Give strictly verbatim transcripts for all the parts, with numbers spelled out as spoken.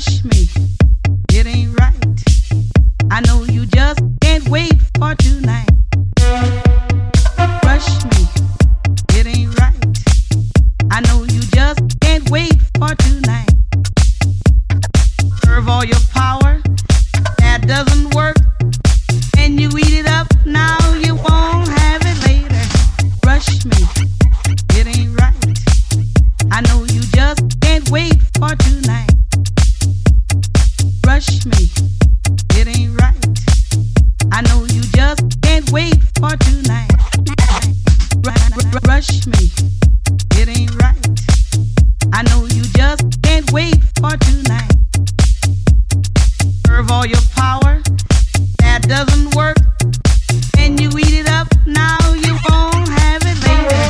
rush me. It ain't right. I know you just can't wait for tonight. Rush me. It ain't right. I know you just can't wait for tonight. Serve all your power. That doesn't work. And you eat it up now. You won't have it later. Rush me. It ain't right. I know you just can't wait for tonight. Rush me. It ain't right. I know you just can't wait for tonight. Rush me. It ain't right. I know you just can't wait for tonight. Serve all your power. That doesn't work. And you eat it up now. You won't have it later.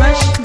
Rush me.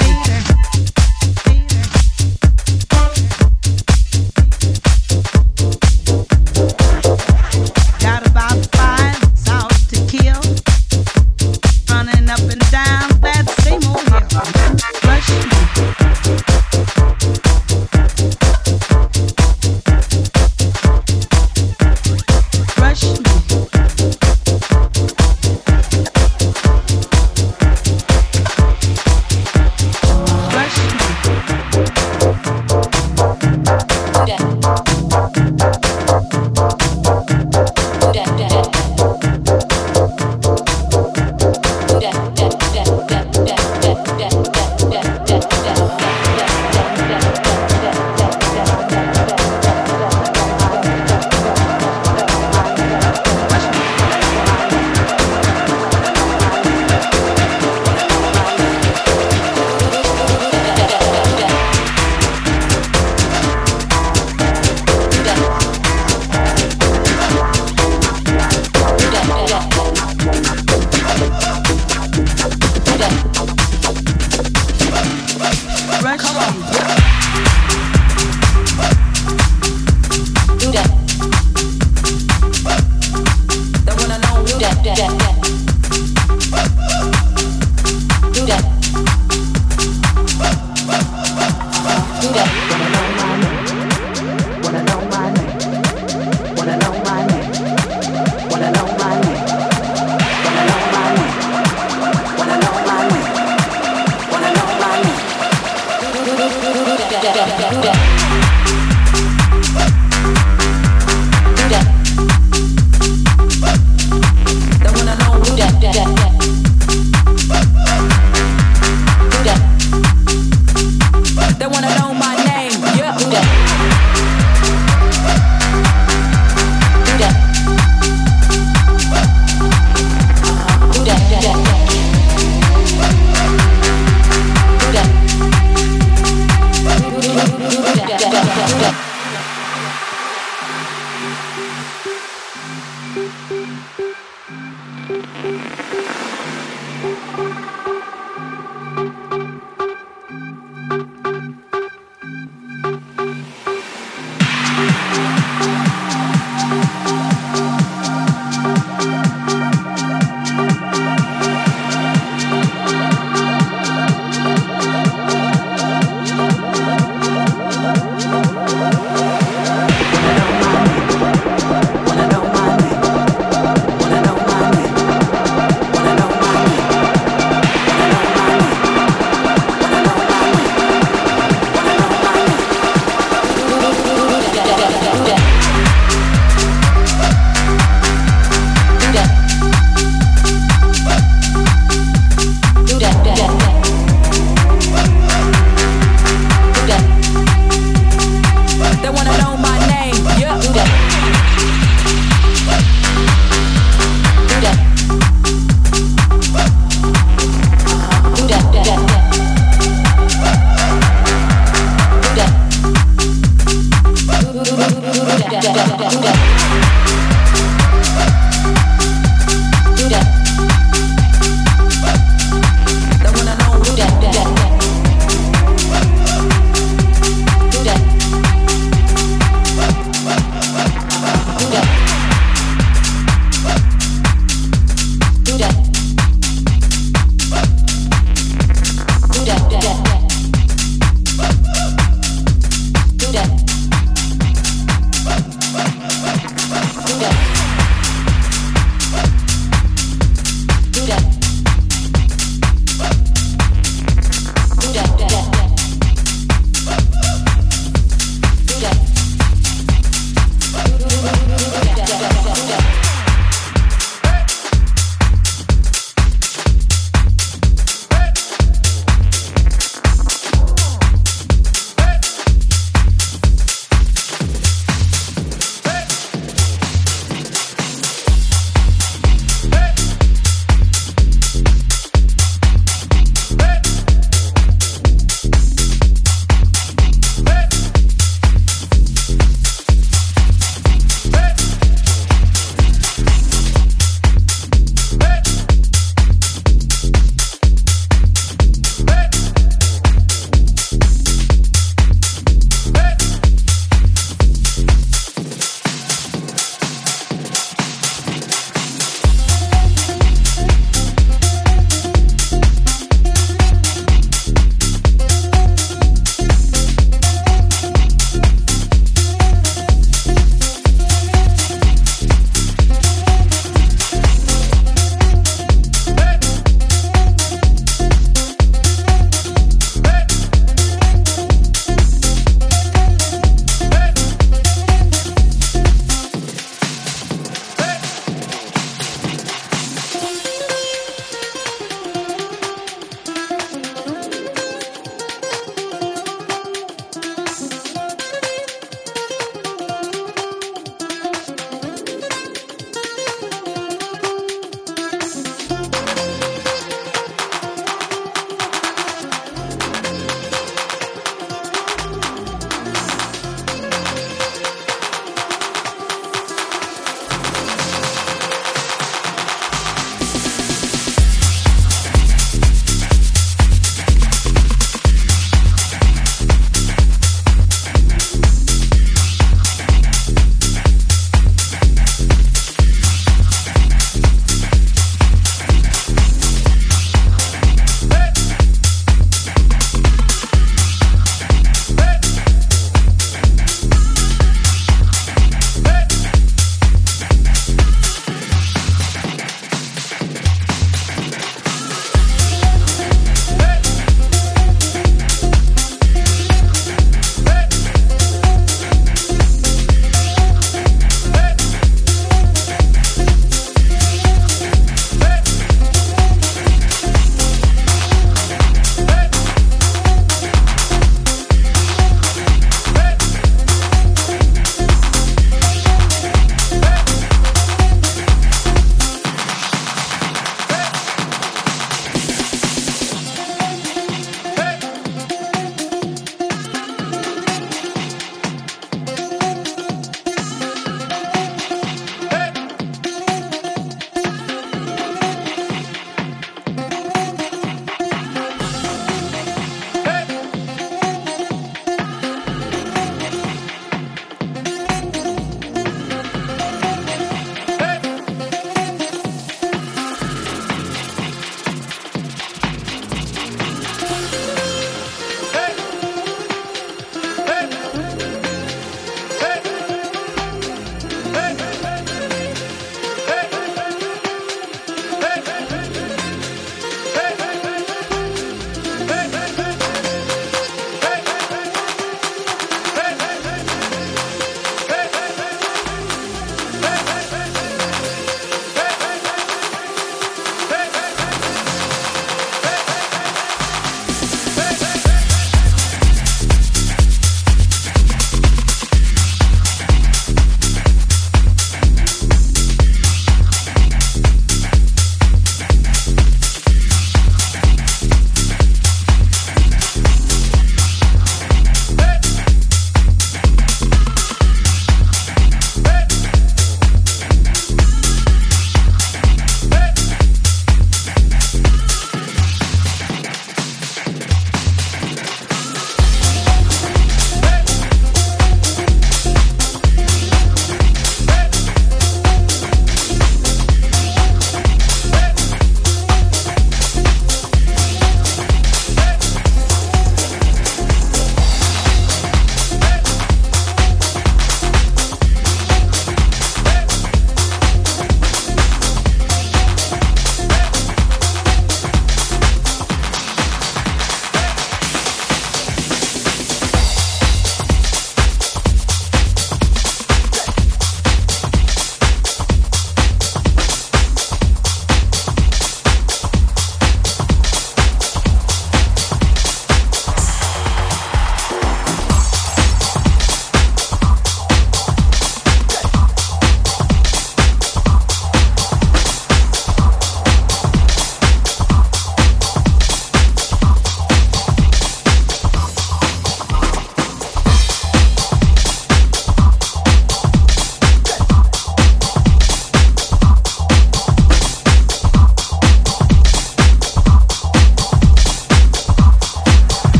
Bye.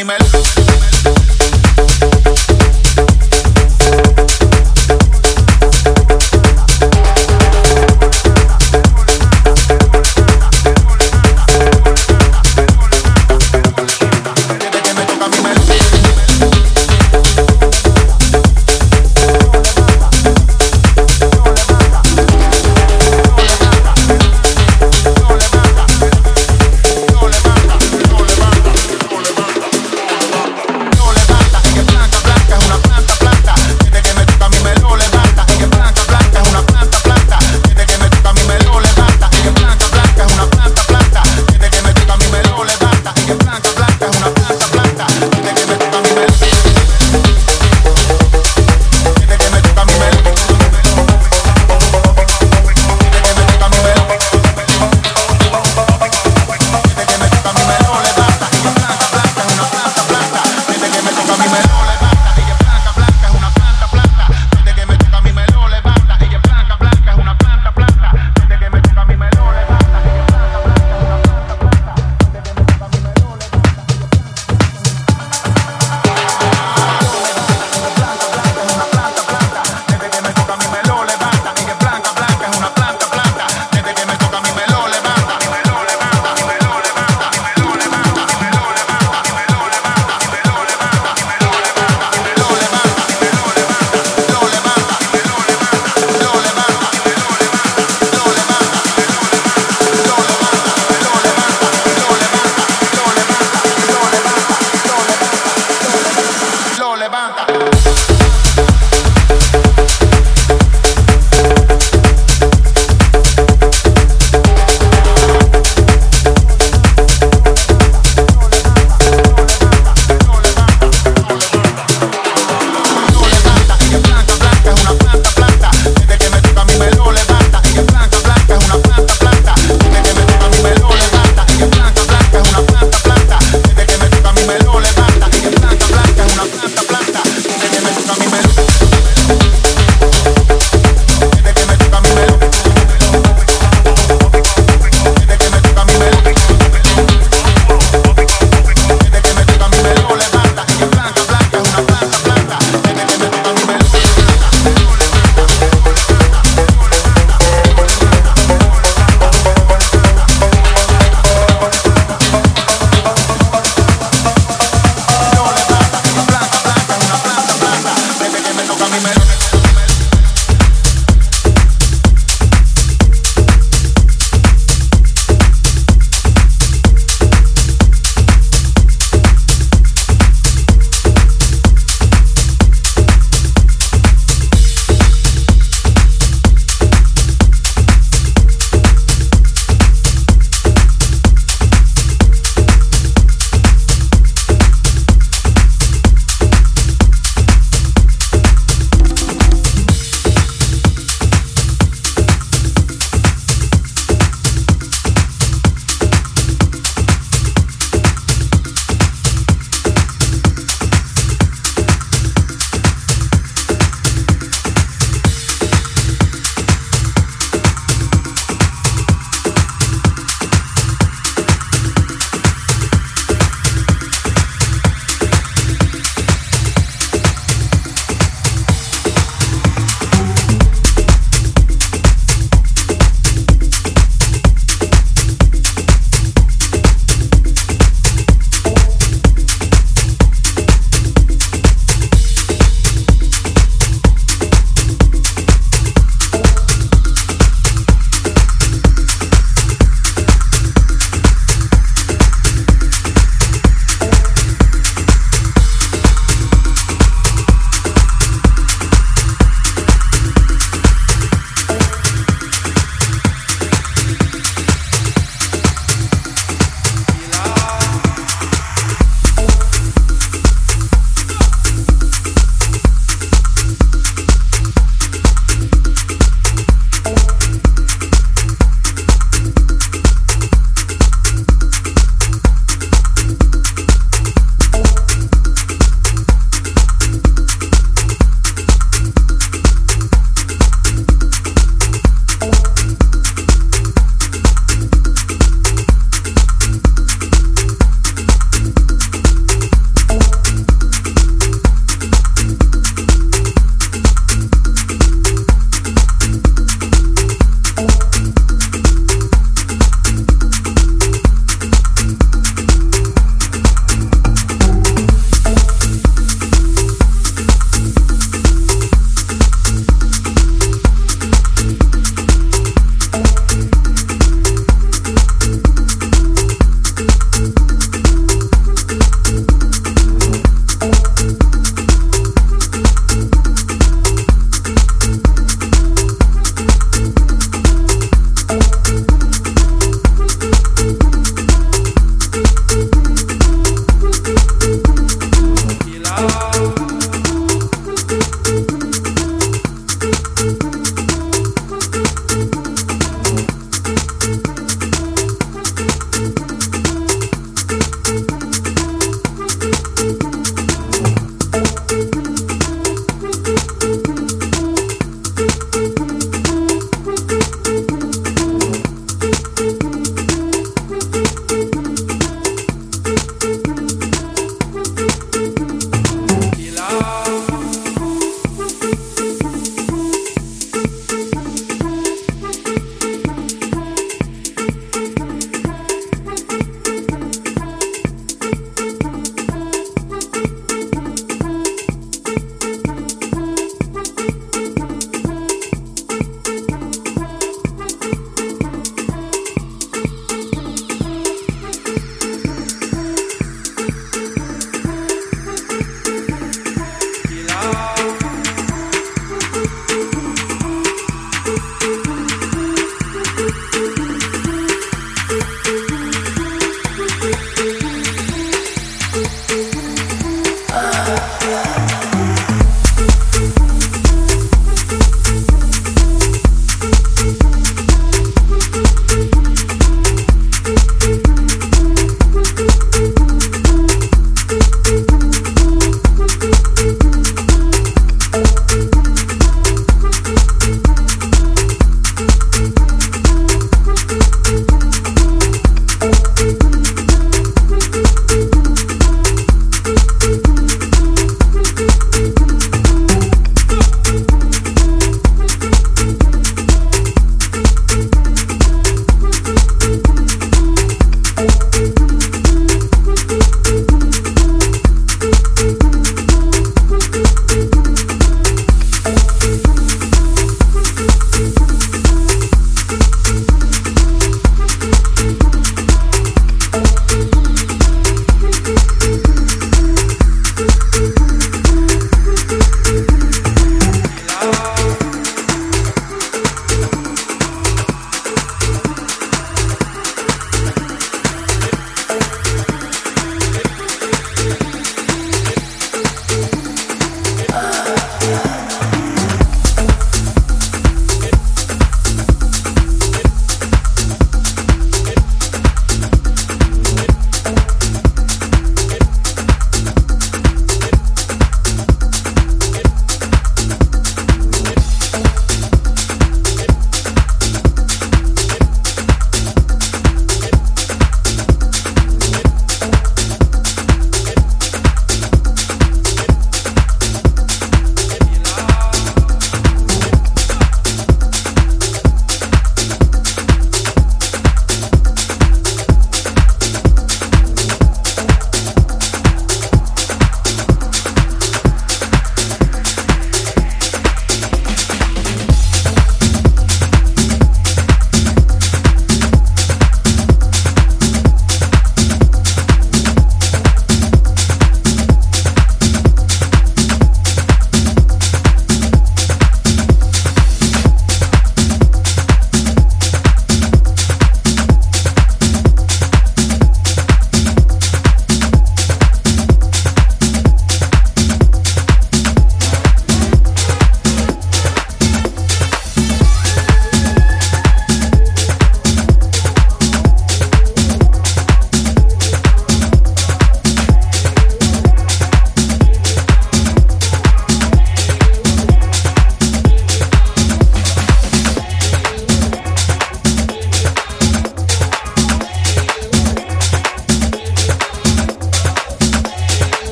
animal.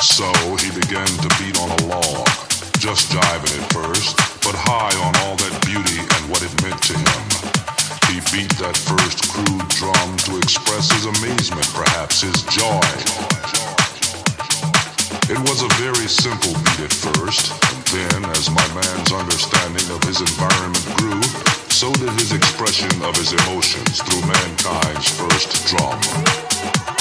So he began to beat on a log, just jiving at first, but high on all that beauty and what it meant to him. He beat that first crude drum to express his amazement, perhaps his joy. It was a very simple beat at first, and then, as my man's understanding of his environment grew, so did his expression of his emotions through mankind's first drum.